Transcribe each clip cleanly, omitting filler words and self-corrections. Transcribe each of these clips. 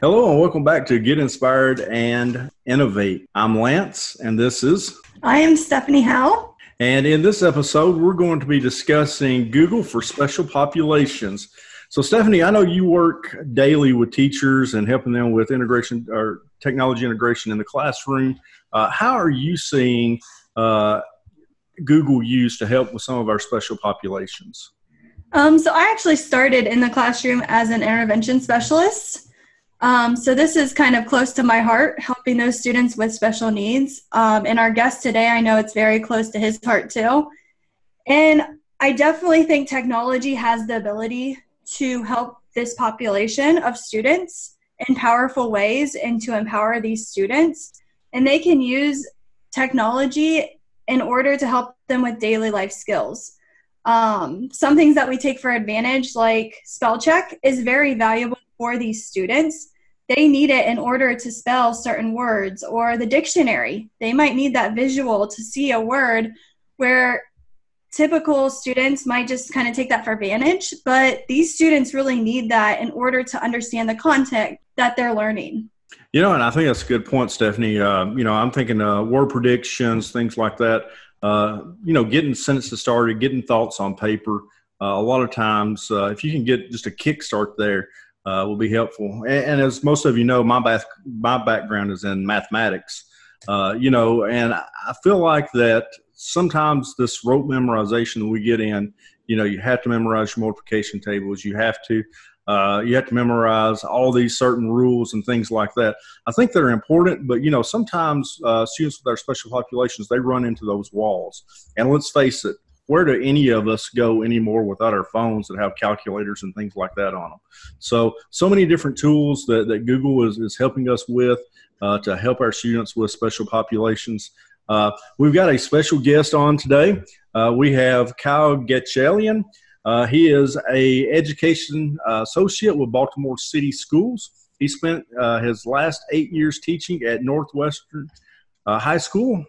Hello and welcome back to Get Inspired and Innovate. I'm Lance and this is... I am Stephanie Howell. And in this episode, we're going to be discussing Google for Special Populations. So Stephanie, I know you work daily with teachers and helping them with integration or technology integration in the classroom. How are you seeing Google used to help with some of our special populations? So I actually started in the classroom as an intervention specialist. So this is kind of close to my heart, helping those students with special needs. And our guest today, I know it's very close to his heart too. And I definitely think technology has the ability to help this population of students in powerful ways and to empower these students. And they can use technology in order to help them with daily life skills. Some things that we take for advantage, like spell check, is very valuable for these students. They need it in order to spell certain words, or the dictionary. They might need that visual to see a word where typical students might just kind of take that for advantage, but these students really need that in order to understand the content that they're learning. You know, and I think that's a good point, Stephanie. I'm thinking word predictions, things like that. Getting sentences started, getting thoughts on paper. A lot of times, if you can get just a kickstart there, will be helpful. And as most of you know, my background is in mathematics. And I feel like that sometimes this rote memorization we get in, you have to memorize your multiplication tables. You have to memorize all these certain rules and things like that. I think they're important, but sometimes students with our special populations, they run into those walls. And let's face it, where do any of us go anymore without our phones that have calculators and things like that on them? So many different tools that Google is helping us with to help our students with special populations. We've got a special guest on today. We have Kyle Gatchalian. He is an education associate with Baltimore City Schools. He spent his last 8 years teaching at Northwestern High School.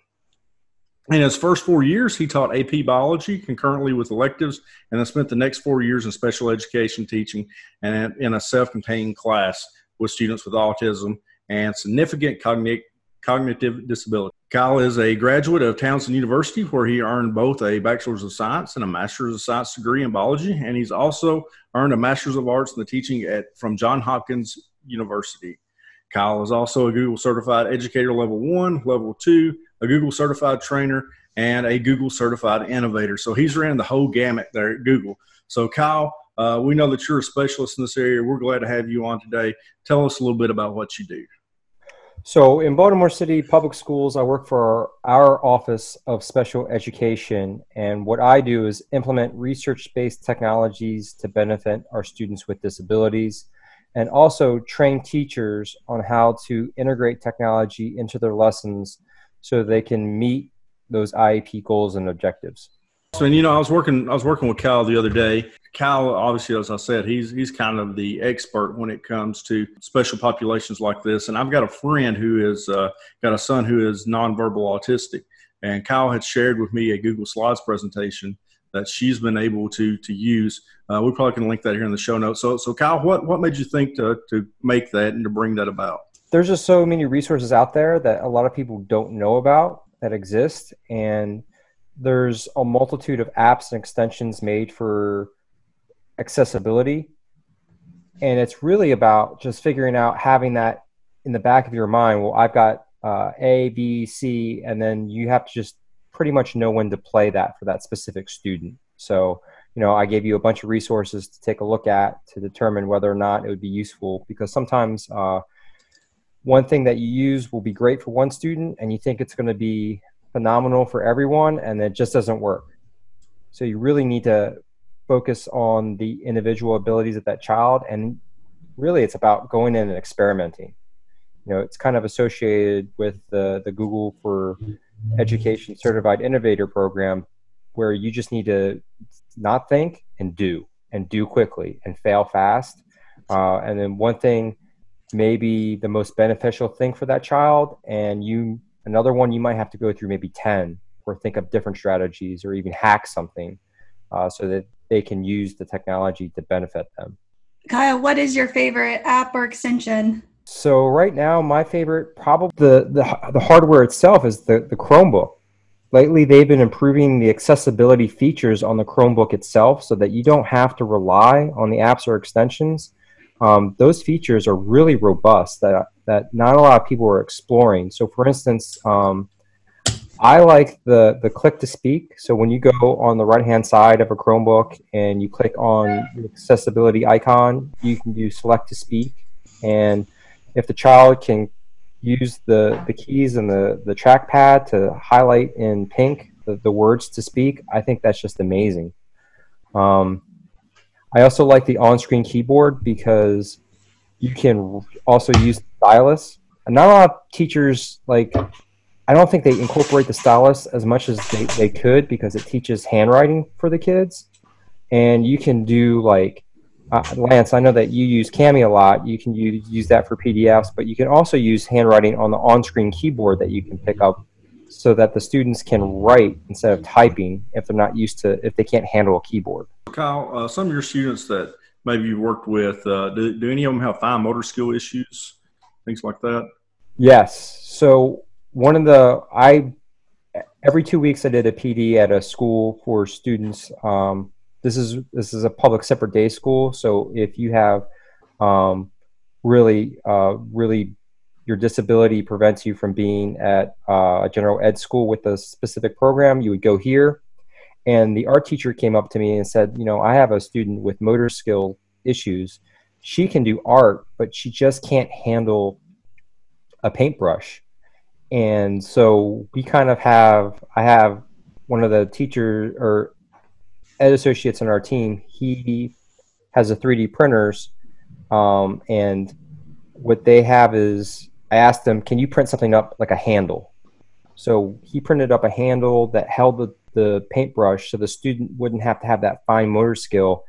In his first 4 years, he taught AP biology concurrently with electives, and then spent the next 4 years in special education teaching and in a self-contained class with students with autism and significant cognitive disability. Kyle is a graduate of Towson University, where he earned both a Bachelor's of Science and a Master's of Science degree in biology, and he's also earned a Master's of Arts in the teaching from Johns Hopkins University. Kyle is also a Google Certified Educator Level 1, Level 2, a Google Certified Trainer, and a Google Certified Innovator. So he's ran the whole gamut there at Google. So Kyle, we know that you're a specialist in this area. We're glad to have you on today. Tell us a little bit about what you do. So in Baltimore City Public Schools, I work for our Office of Special Education, and what I do is implement research-based technologies to benefit our students with disabilities, and also train teachers on how to integrate technology into their lessons so they can meet those IEP goals and objectives. So, I was working with Kyle the other day. Kyle, obviously, as I said, he's kind of the expert when it comes to special populations like this. And I've got a friend who has got a son who is nonverbal autistic. And Kyle had shared with me a Google Slides presentation that she's been able to use. We're probably going to link that here in the show notes. So Kyle, what made you think to make that and to bring that about? There's just so many resources out there that a lot of people don't know about that exist. And there's a multitude of apps and extensions made for accessibility. And it's really about just figuring out, having that in the back of your mind. Well, I've got A, B, C, and then you have to just pretty much know when to play that for that specific student. So, I gave you a bunch of resources to take a look at to determine whether or not it would be useful, because sometimes one thing that you use will be great for one student and you think it's going to be phenomenal for everyone, and it just doesn't work. So you really need to focus on the individual abilities of that child, and really it's about going in and experimenting. It's kind of associated with the Google for Education Certified Innovator program, where you just need to not think and do quickly and fail fast. And then one thing may be the most beneficial thing for that child, and another one, you might have to go through maybe 10 or think of different strategies or even hack something so that they can use the technology to benefit them. Kyle, what is your favorite app or extension? So right now, my favorite, probably the hardware itself, is the Chromebook. Lately, they've been improving the accessibility features on the Chromebook itself so that you don't have to rely on the apps or extensions. Those features are really robust that not a lot of people are exploring. So for instance, I like the click to speak. So when you go on the right-hand side of a Chromebook and you click on the accessibility icon, you can do select to speak. And if the child can use the keys and the trackpad to highlight in pink the words to speak, I think that's just amazing. I also like the on-screen keyboard because you can also use the stylus. And not a lot of teachers, I don't think they incorporate the stylus as much as they could, because it teaches handwriting for the kids. And you can do Lance, I know that you use Kami a lot. You can use that for PDFs, but you can also use handwriting on the on-screen keyboard that you can pick up so that the students can write instead of typing if they can't handle a keyboard. Kyle, some of your students that maybe you worked with, do any of them have fine motor skill issues, things like that? Yes. So every 2 weeks I did a PD at a school for students. This is a public separate day school. So if you have really your disability prevents you from being at a general ed school with a specific program, you would go here. And the art teacher came up to me and said, I have a student with motor skill issues. She can do art, but she just can't handle a paintbrush. And so we kind of I have one of the teachers or ed associates on our team. He has a 3D printers. And what they have is, I asked him, can you print something up like a handle? So he printed up a handle that held the paintbrush, so the student wouldn't have to have that fine motor skill.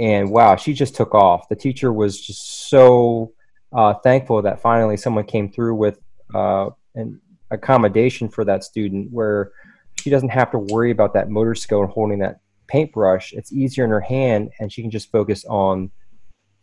And wow, she just took off. The teacher was just so thankful that finally someone came through with an accommodation for that student, where she doesn't have to worry about that motor skill and holding that paintbrush. It's easier in her hand, and she can just focus on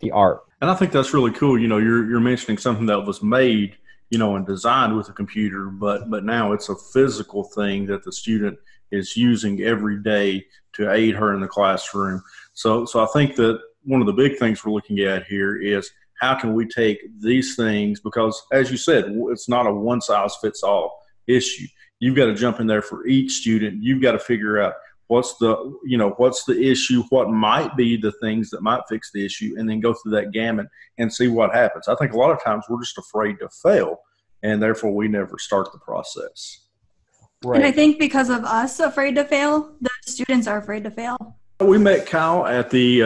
the art. And I think that's really cool. You're mentioning something that was made, and designed with a computer, but now it's a physical thing that the student is using every day to aid her in the classroom. So I think that one of the big things we're looking at here is, how can we take these things? Because as you said, it's not a one size fits all issue. You've got to jump in there for each student. You've got to figure out what's the issue, what might be the things that might fix the issue, and then go through that gamut and see what happens. I think a lot of times we're just afraid to fail, and therefore we never start the process. Right. And I think because of us afraid to fail, the students are afraid to fail. We met Kyle at the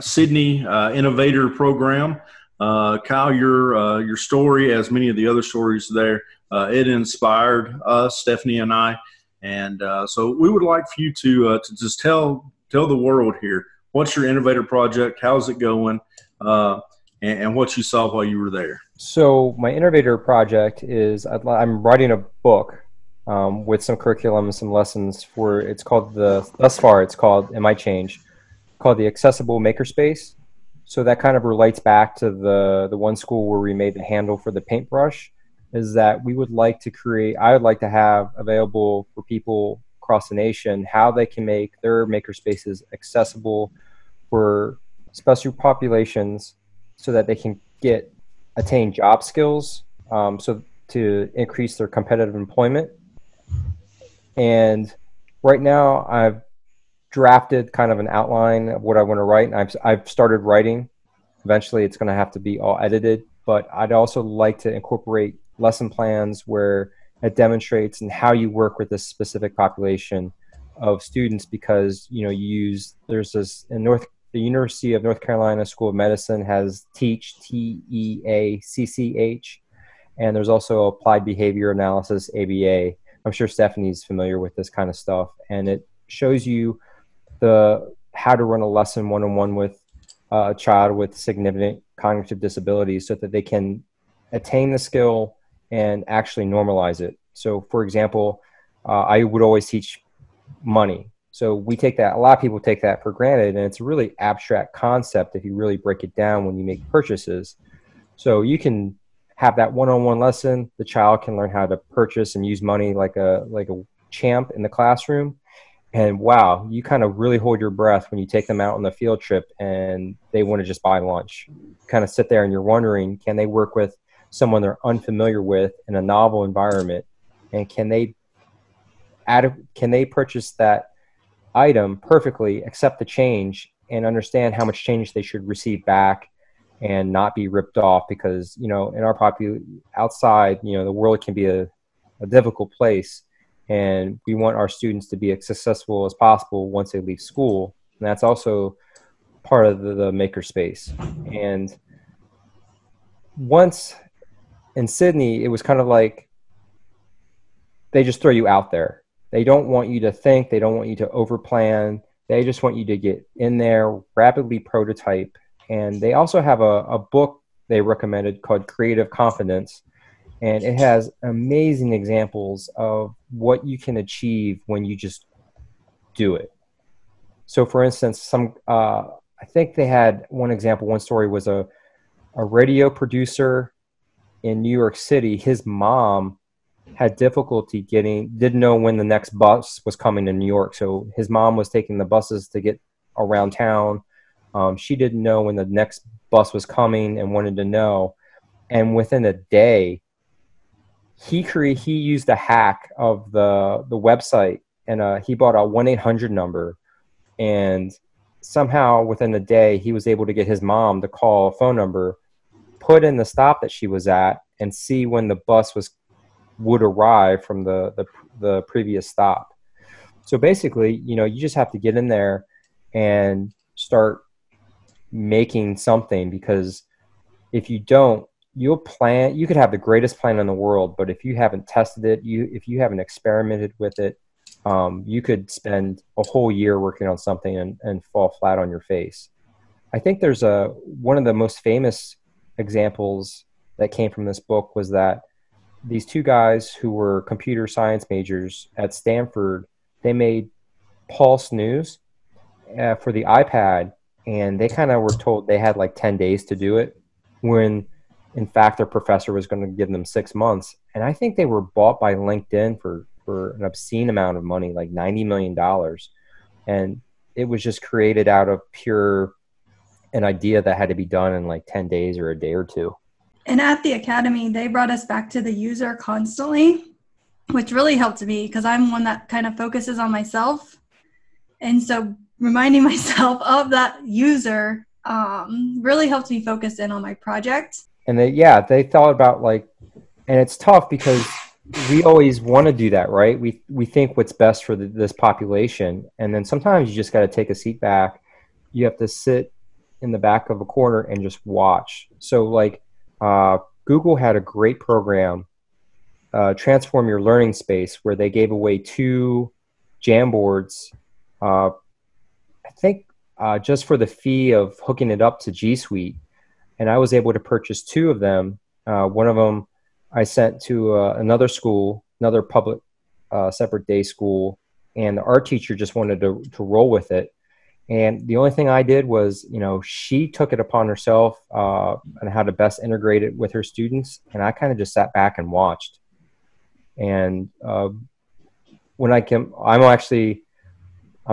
Sydney Innovator Program. Kyle, your story, as many of the other stories there, it inspired us, Stephanie and I. And so we would like for you to just tell the world here, what's your Innovator project, how's it going, and what you saw while you were there. So my Innovator project is, I'm writing a book with some curriculum and some lessons for, it's called, it might change, called the Accessible Makerspace. So that kind of relates back to the one school where we made the handle for the paintbrush, is that we would like to create, I would like to have available for people across the nation, how they can make their makerspaces accessible for special populations so that they can attain job skills, so to increase their competitive employment. And right now I've drafted kind of an outline of what I want to write, and I've started writing. Eventually it's going to have to be all edited, but I'd also like to incorporate lesson plans where it demonstrates and how you work with this specific population of students, because the University of North Carolina School of Medicine has TEACH, TEACH, and there's also Applied Behavior Analysis, ABA. I'm sure Stephanie's familiar with this kind of stuff, and it shows you how to run a lesson one-on-one with a child with significant cognitive disabilities so that they can attain the skill and actually normalize it. So for example, I would always teach money. So a lot of people take that for granted, and it's a really abstract concept if you really break it down when you make purchases. So you can have that one-on-one lesson. The child can learn how to purchase and use money like a champ in the classroom. And wow, you kind of really hold your breath when you take them out on the field trip and they want to just buy lunch. You kind of sit there and you're wondering, can they work with someone they're unfamiliar with in a novel environment? And can they purchase that item perfectly, accept the change, and understand how much change they should receive back and not be ripped off? Because, you know, in our outside, you know, the world can be a difficult place. And we want our students to be as successful as possible once they leave school. And that's also part of the makerspace. And once in Sydney, it was kind of like they just throw you out there. They don't want you to think. They don't want you to overplan. They just want you to get in there, rapidly prototype. And they also have a book they recommended called Creative Confidence. And it has amazing examples of what you can achieve when you just do it. So, for instance, I think they had one example. One story was a radio producer in New York City. His mom had difficulty didn't know when the next bus was coming to New York. So his mom was taking the buses to get around town. She didn't know when the next bus was coming and wanted to know. And within a day, he used a hack of the website, and he bought a 1-800 number, and somehow within a day he was able to get his mom to call a phone number, put in the stop that she was at, and see when the bus would arrive from the previous stop. So basically, you know, you just have to get in there and start making something, because if you don't, you could have the greatest plan in the world, but if you haven't tested it, if you haven't experimented with it, you could spend a whole year working on something and fall flat on your face. I think there's one of the most famous examples that came from this book was that these two guys who were computer science majors at Stanford, they made Pulse News for the iPad, and they kind of were told they had like 10 days to do it, when in fact, their professor was going to give them 6 months. And I think they were bought by LinkedIn for an obscene amount of money, like $90 million. And it was just created out of an idea that had to be done in like 10 days or a day or two. And at the academy, they brought us back to the user constantly, which really helped me because I'm one that kind of focuses on myself. And so reminding myself of that user really helped me focus in on my project. And they thought about and it's tough because we always want to do that, right? We think what's best for this population. And then sometimes you just got to take a seat back. You have to sit in the back of a corner and just watch. So Google had a great program, Transform Your Learning Space, where they gave away 2 Jamboards, I think just for the fee of hooking it up to G Suite. And I was able to purchase 2 of them. One of them I sent to another school, another public separate day school. And the art teacher just wanted to roll with it. And the only thing I did was, you know, she took it upon herself on how to best integrate it with her students. And I kind of just sat back and watched. And I'm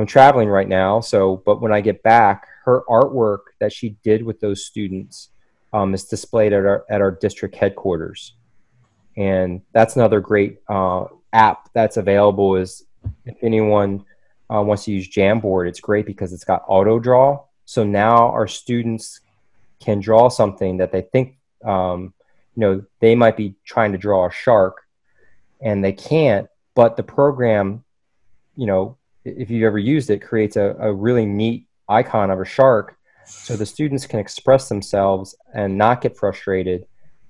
traveling right now. But when I get back, her artwork that she did with those students is displayed at our district headquarters. And that's another great app that's available, is if anyone wants to use Jamboard, it's great because it's got auto draw. So now our students can draw something that they think, you know, they might be trying to draw a shark and they can't, but the program, you know, if you've ever used it, creates a really neat icon of a shark, so the students can express themselves and not get frustrated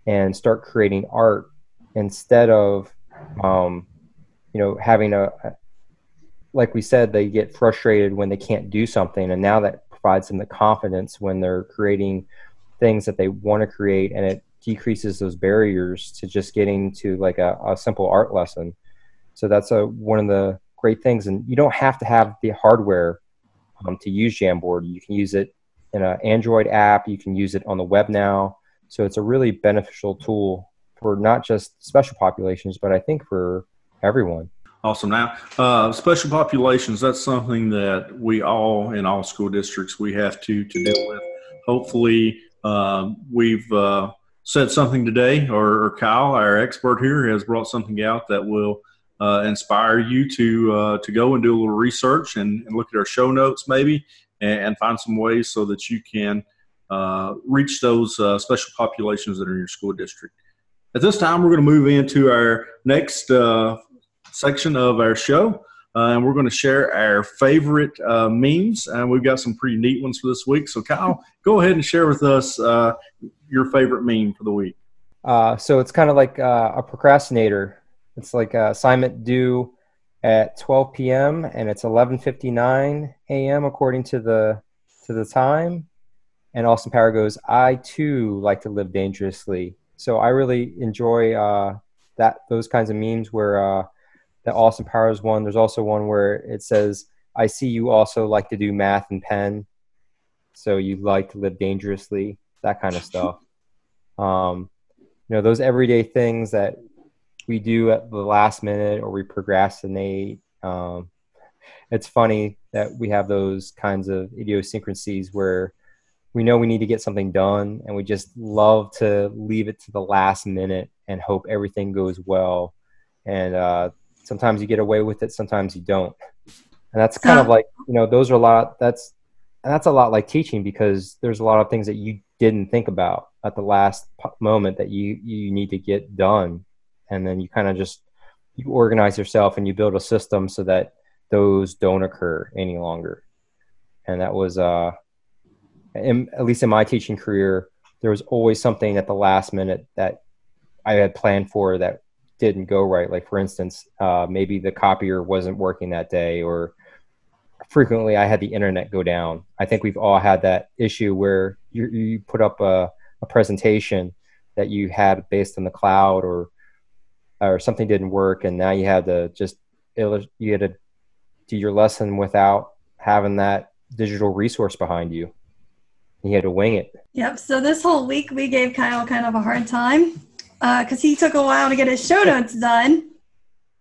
and start creating art instead of, you know, having like we said, they get frustrated when they can't do something. And now that provides them the confidence when they're creating things that they want to create, and it decreases those barriers to just getting to like a simple art lesson. So that's one of the great things. And you don't have to have the hardware to use Jamboard. You can use it in an Android app. You can use it on the web now. So it's a really beneficial tool for not just special populations, but I think for everyone. Awesome. Now, special populations, that's something that we all in all school districts, we have to deal with. Hopefully we've said something today, or Kyle, our expert here, has brought something out that will inspire you to go and do a little research and look at our show notes maybe and find some ways so that you can reach those special populations that are in your school district. At this time, we're going to move into our next section of our show, and we're going to share our favorite memes, and we've got some pretty neat ones for this week. So, Kyle, go ahead and share with us your favorite meme for the week. So it's kind of like a procrastinator. It's like assignment due at 12 p.m., and it's 11:59 a.m. according to the time. And Austin Power goes, "I, too, like to live dangerously." So I really enjoy those kinds of memes where the Austin Powers one. There's also one where it says, "I see you also like to do math and pen, so you like to live dangerously." That kind of stuff. You know, those everyday things that we do at the last minute or we procrastinate. It's funny that we have those kinds of idiosyncrasies where we know we need to get something done, and we just love to leave it to the last minute and hope everything goes well. And sometimes you get away with it, sometimes you don't. And that's kind of like, you know, those are a lot. That's a lot like teaching, because there's a lot of things that you didn't think about at the last moment that you need to get done. And then you kind of just, you organize yourself and you build a system so that those don't occur any longer. And that was, at least in my teaching career, there was always something at the last minute that I had planned for that didn't go right. Like, for instance, maybe the copier wasn't working that day, or frequently I had the internet go down. I think we've all had that issue where you put up a presentation that you had based on the cloud, or something didn't work, and now you had to do your lesson without having that digital resource behind you. He had to wing it. Yep. So this whole week we gave Kyle kind of a hard time because he took a while to get his show notes done.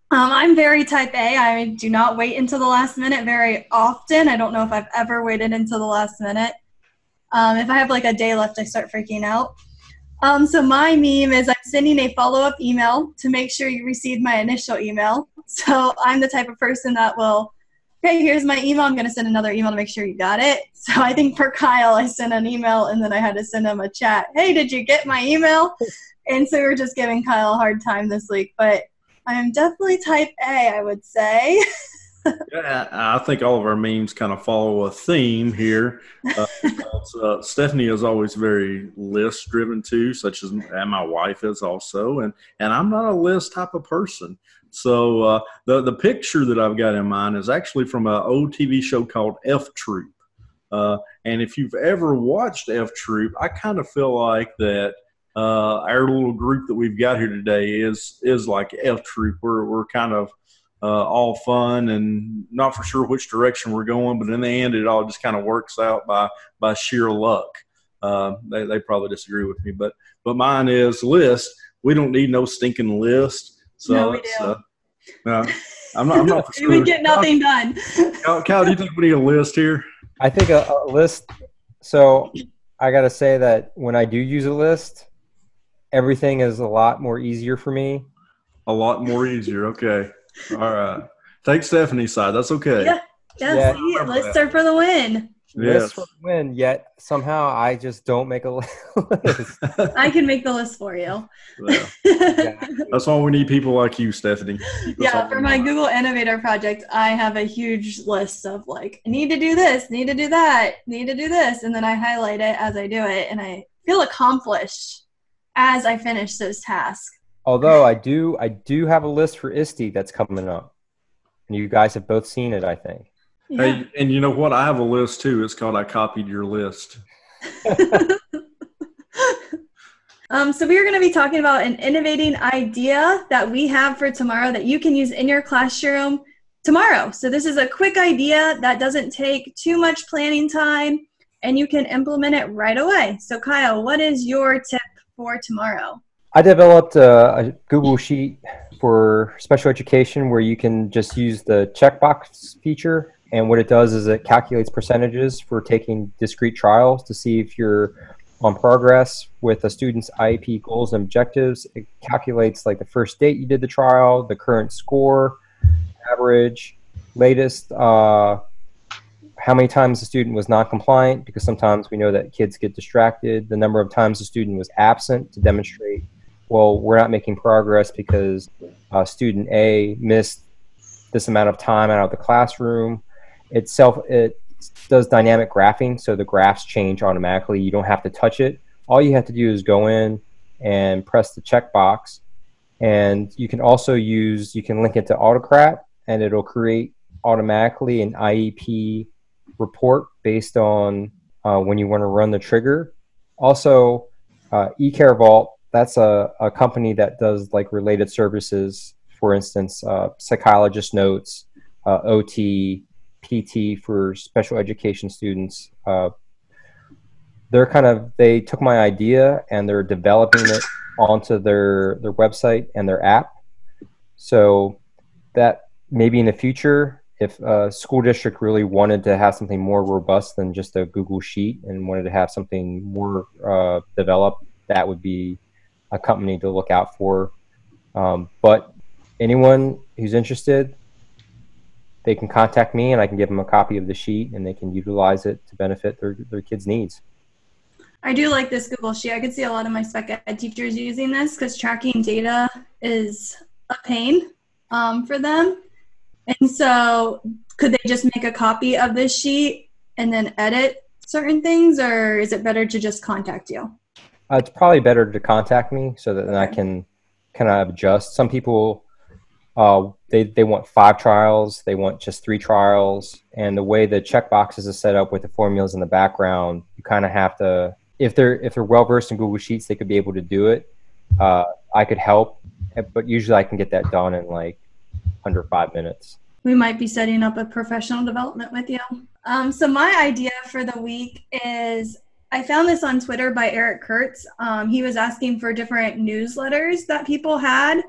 I'm very type A. I do not wait until the last minute very often. I don't know if I've ever waited until the last minute. If I have like a day left, I start freaking out. So my meme is, I'm sending a follow-up email to make sure you receive my initial email. So I'm the type of person that will, okay, here's my email. I'm going to send another email to make sure you got it. So I think for Kyle, I sent an email, and then I had to send him a chat. Hey, did you get my email? And so we're just giving Kyle a hard time this week. But I'm definitely type A, I would say. Yeah, I think all of our memes kind of follow a theme here. Stephanie is always very list-driven too, such as, and my wife is also, and I'm not a list type of person. So the picture that I've got in mind is actually from an old TV show called F Troop. And if you've ever watched F Troop, I kind of feel like that our little group that we've got here today is like F Troop. We're kind of all fun and not for sure which direction we're going, but in the end, it all just kind of works out by sheer luck. They probably disagree with me, but mine is list. We don't need no stinking list. So no, we do. No, I'm not for sure. We get nothing done. Kyle, do you think we need a list here? I think a list. So I got to say that when I do use a list, everything is a lot more easier for me. A lot more easier. Okay. All right. Take Stephanie's side. That's okay. Yeah. See, lists are for the win. Yes. Lists for the win, yet somehow I just don't make a list. I can make the list for you. Yeah. Yeah. That's why we need people like you, Stephanie. Yeah, for my Google Innovator project, I have a huge list of like, need to do this, need to do that, need to do this, and then I highlight it as I do it, and I feel accomplished as I finish those tasks. Although I do have a list for ISTE that's coming up, and you guys have both seen it, I think. Yeah. Hey, and you know what? I have a list too. It's called "I Copied Your List." So we are going to be talking about an innovating idea that we have for tomorrow that you can use in your classroom tomorrow. So this is a quick idea that doesn't take too much planning time, and you can implement it right away. So Kyle, what is your tip for tomorrow? I developed a Google Sheet for special education where you can just use the checkbox feature. And what it does is it calculates percentages for taking discrete trials to see if you're on progress with a student's IEP goals and objectives. It calculates like the first date you did the trial, the current score, average, latest, how many times the student was non-compliant, because sometimes we know that kids get distracted, the number of times the student was absent to demonstrate, well, we're not making progress because student A missed this amount of time out of the classroom. It does dynamic graphing, so the graphs change automatically. You don't have to touch it. All you have to do is go in and press the checkbox. And you can also use, you can link it to Autocrat, and it'll create automatically an IEP report based on when you want to run the trigger. Also, eCare Vault, that's a company that does like related services. For instance, psychologist notes, OT, PT for special education students. They took my idea and they're developing it onto their website and their app. So that maybe in the future, if a school district really wanted to have something more robust than just a Google Sheet and wanted to have something more developed, that would be a company to look out for. But anyone who's interested, they can contact me and I can give them a copy of the sheet and they can utilize it to benefit their kids' needs. I do like this Google Sheet. I could see a lot of my spec ed teachers using this because tracking data is a pain for them. And so could they just make a copy of this sheet and then edit certain things, or is it better to just contact you? It's probably better to contact me so that then I can kind of adjust. Some people, they want 5 trials, they want just 3 trials, and the way the checkboxes are set up with the formulas in the background, you kind of have to, if they're well-versed in Google Sheets, they could be able to do it. I could help, but usually I can get that done in like under 5 minutes. We might be setting up a professional development with you. So my idea for the week is, I found this on Twitter by Eric Kurtz. He was asking for different newsletters that people had.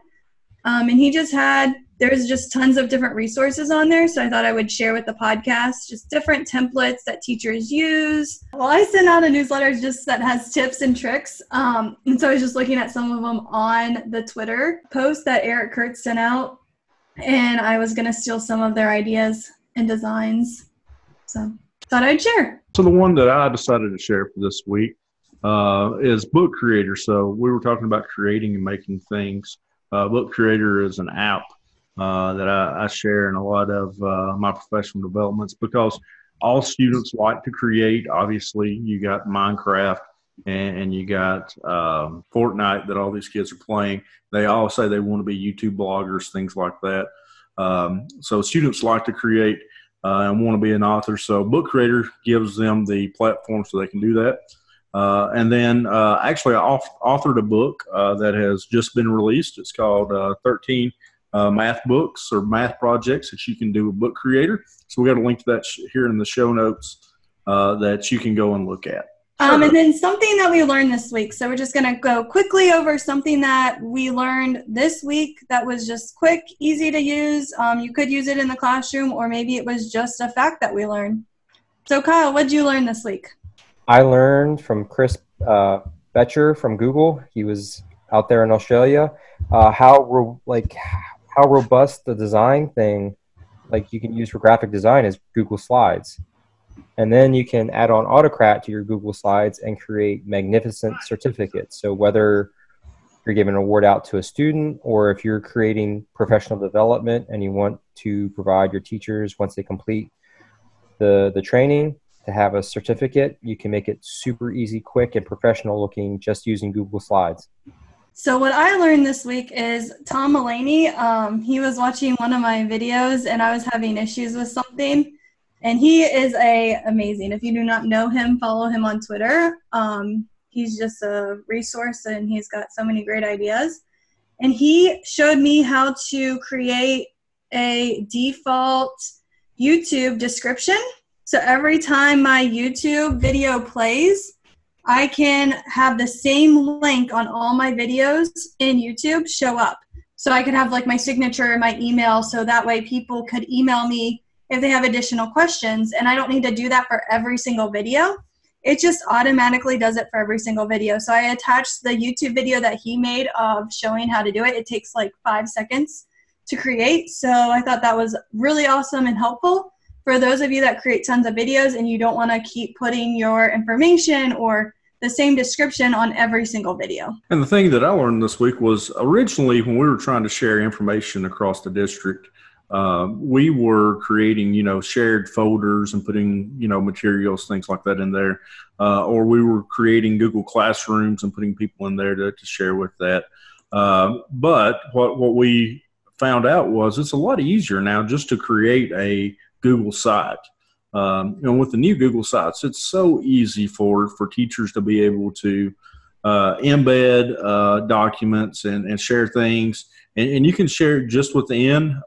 And he just had, there's just tons of different resources on there. So I thought I would share with the podcast, just different templates that teachers use. Well, I send out a newsletter just that has tips and tricks. And so I was just looking at some of them on the Twitter post that Eric Kurtz sent out. And I was going to steal some of their ideas and designs. So thought I'd share. So the one that I decided to share for this week is Book Creator. So we were talking about creating and making things. Book Creator is an app that I share in a lot of my professional developments because all students like to create. Obviously, you got Minecraft and you got Fortnite that all these kids are playing. They all say they want to be YouTube bloggers, things like that. So students like to create and want to be an author. So Book Creator gives them the platform so they can do that. And then actually I authored a book that has just been released. It's called 13 Math Books or Math Projects that you can do with Book Creator. So we got a link to that here in the show notes that you can go and look at. And then something that we learned this week. So we're just going to go quickly over something that we learned this week that was just quick, easy to use. You could use it in the classroom, or maybe it was just a fact that we learned. So Kyle, what did you learn this week? I learned from Chris Betcher from Google. He was out there in Australia. How robust the design thing, like you can use for graphic design, is Google Slides, and then you can add on Autocrat to your Google Slides and create magnificent certificates. So whether you're giving an award out to a student, or if you're creating professional development and you want to provide your teachers once they complete the training, to have a certificate, you can make it super easy, quick, and professional looking just using Google Slides. So what I learned this week is Tom Mulaney, he was watching one of my videos and I was having issues with something. And he is amazing. If you do not know him, follow him on Twitter. He's just a resource and he's got so many great ideas. And he showed me how to create a default YouTube description. So every time my YouTube video plays, I can have the same link on all my videos in YouTube show up. So I could have like my signature and my email, so that way people could email me if they have additional questions, and I don't need to do that for every single video. It just automatically does it for every single video. So I attached the YouTube video that he made of showing how to do it. It takes like 5 seconds to create. So I thought that was really awesome and helpful for those of you that create tons of videos and you don't want to keep putting your information or the same description on every single video. And the thing that I learned this week was originally when we were trying to share information across the district, we were creating, shared folders and putting, materials, things like that in there. Or we were creating Google Classrooms and putting people in there to share with that. But what we found out was it's a lot easier now just to create a Google site. And with the new Google Sites, it's so easy for teachers to be able to embed documents and share things. And you can share it just within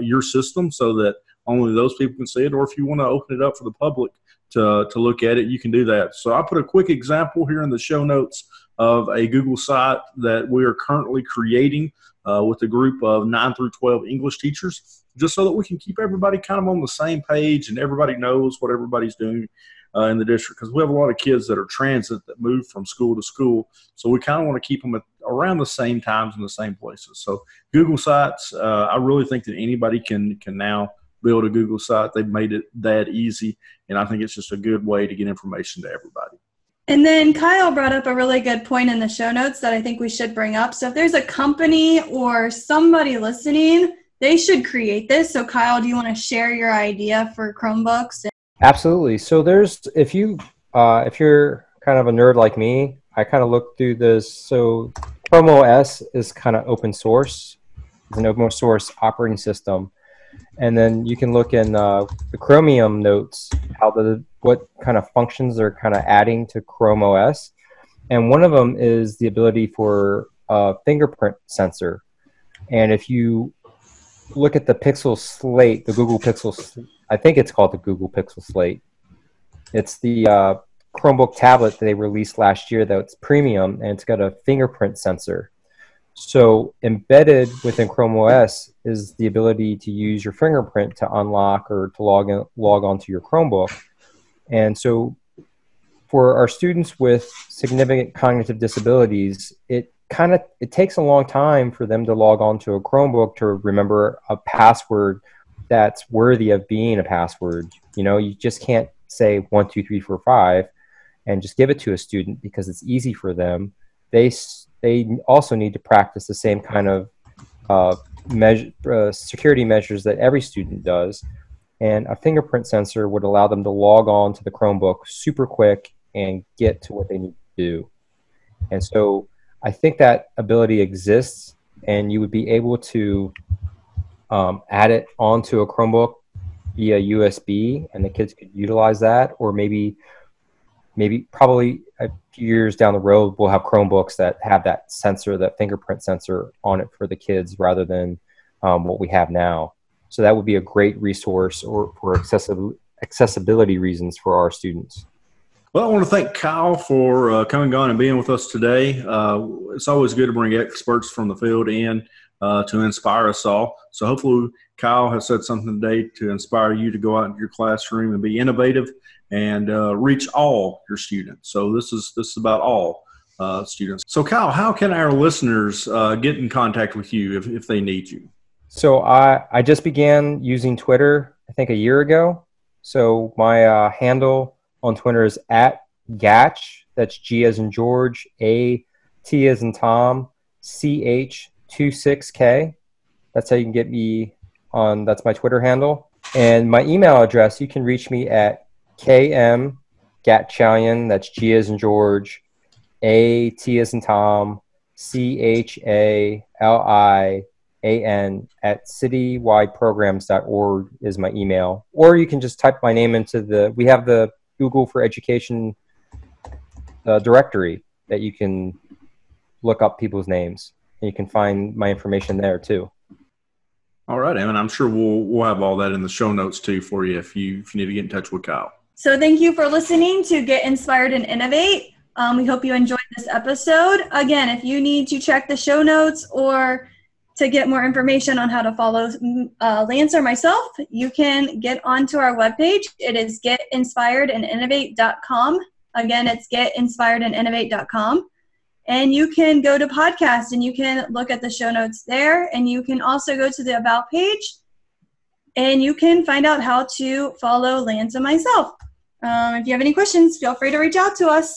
your system so that only those people can see it. Or if you want to open it up for the public to look at it, you can do that. So I put a quick example here in the show notes of a Google site that we are currently creating with a group of 9 through 12 English teachers, just so that we can keep everybody kind of on the same page and everybody knows what everybody's doing in the district, because we have a lot of kids that are transit that move from school to school. So we kind of want to keep them around the same times in the same places. So Google Sites, I really think that anybody can now build a Google site. They've made it that easy. And I think it's just a good way to get information to everybody. And then Kyle brought up a really good point in the show notes that I think we should bring up. So if there's a company or somebody listening, they should create this. So Kyle, do you want to share your idea for Chromebooks? Absolutely. So there's, if you're kind of a nerd like me, I kind of looked through this. So Chrome OS is kind of open source. It's an open source operating system. And then you can look in the Chromium notes, what kind of functions they're kind of adding to Chrome OS. And one of them is the ability for a fingerprint sensor. And if you look at the Pixel Slate, the Google Pixel, I think it's called the Google Pixel Slate. It's the Chromebook tablet that they released last year that's premium, and it's got a fingerprint sensor. So embedded within Chrome OS is the ability to use your fingerprint to unlock or to log onto your Chromebook. And so for our students with significant cognitive disabilities, it takes a long time for them to log on to a Chromebook to remember a password that's worthy of being a password. You just can't say 1, 2, 3, 4, 5 and just give it to a student because it's easy for them. They also need to practice the same kind of security measures that every student does. And a fingerprint sensor would allow them to log on to the Chromebook super quick and get to what they need to do. And so I think that ability exists, and you would be able to add it onto a Chromebook via USB, and the kids could utilize that. Or maybe probably a few years down the road, we'll have Chromebooks that have that sensor, that fingerprint sensor on it for the kids rather than what we have now. So that would be a great resource or for accessibility reasons for our students. Well, I want to thank Kyle for coming on and being with us today. It's always good to bring experts from the field in to inspire us all. So hopefully Kyle has said something today to inspire you to go out into your classroom and be innovative and reach all your students. So this is about all students. So Kyle, how can our listeners get in contact with you if they need you? So I just began using Twitter, I think a year ago. So my handle on Twitter is @Gatch. That's G as in George, A, T as in Tom, CH26K. That's how you can get me on. That's my Twitter handle. And my email address, you can reach me at KM Gatchalian. That's G as in George, A, T as in Tom, CHALIAN @citywideprograms.org is my email. Or you can just type my name into we have the Google for Education directory that you can look up people's names, and you can find my information there too. All right, and I'm sure we'll have all that in the show notes too for you if you need to get in touch with Kyle. So thank you for listening to Get Inspired and Innovate. We hope you enjoyed this episode. Again, if you need to check the show notes or to get more information on how to follow Lance or myself, you can get onto our webpage. It is getinspiredandinnovate.com. Again, it's getinspiredandinnovate.com. And you can go to podcasts and you can look at the show notes there. And you can also go to the About page and you can find out how to follow Lance and myself. If you have any questions, feel free to reach out to us.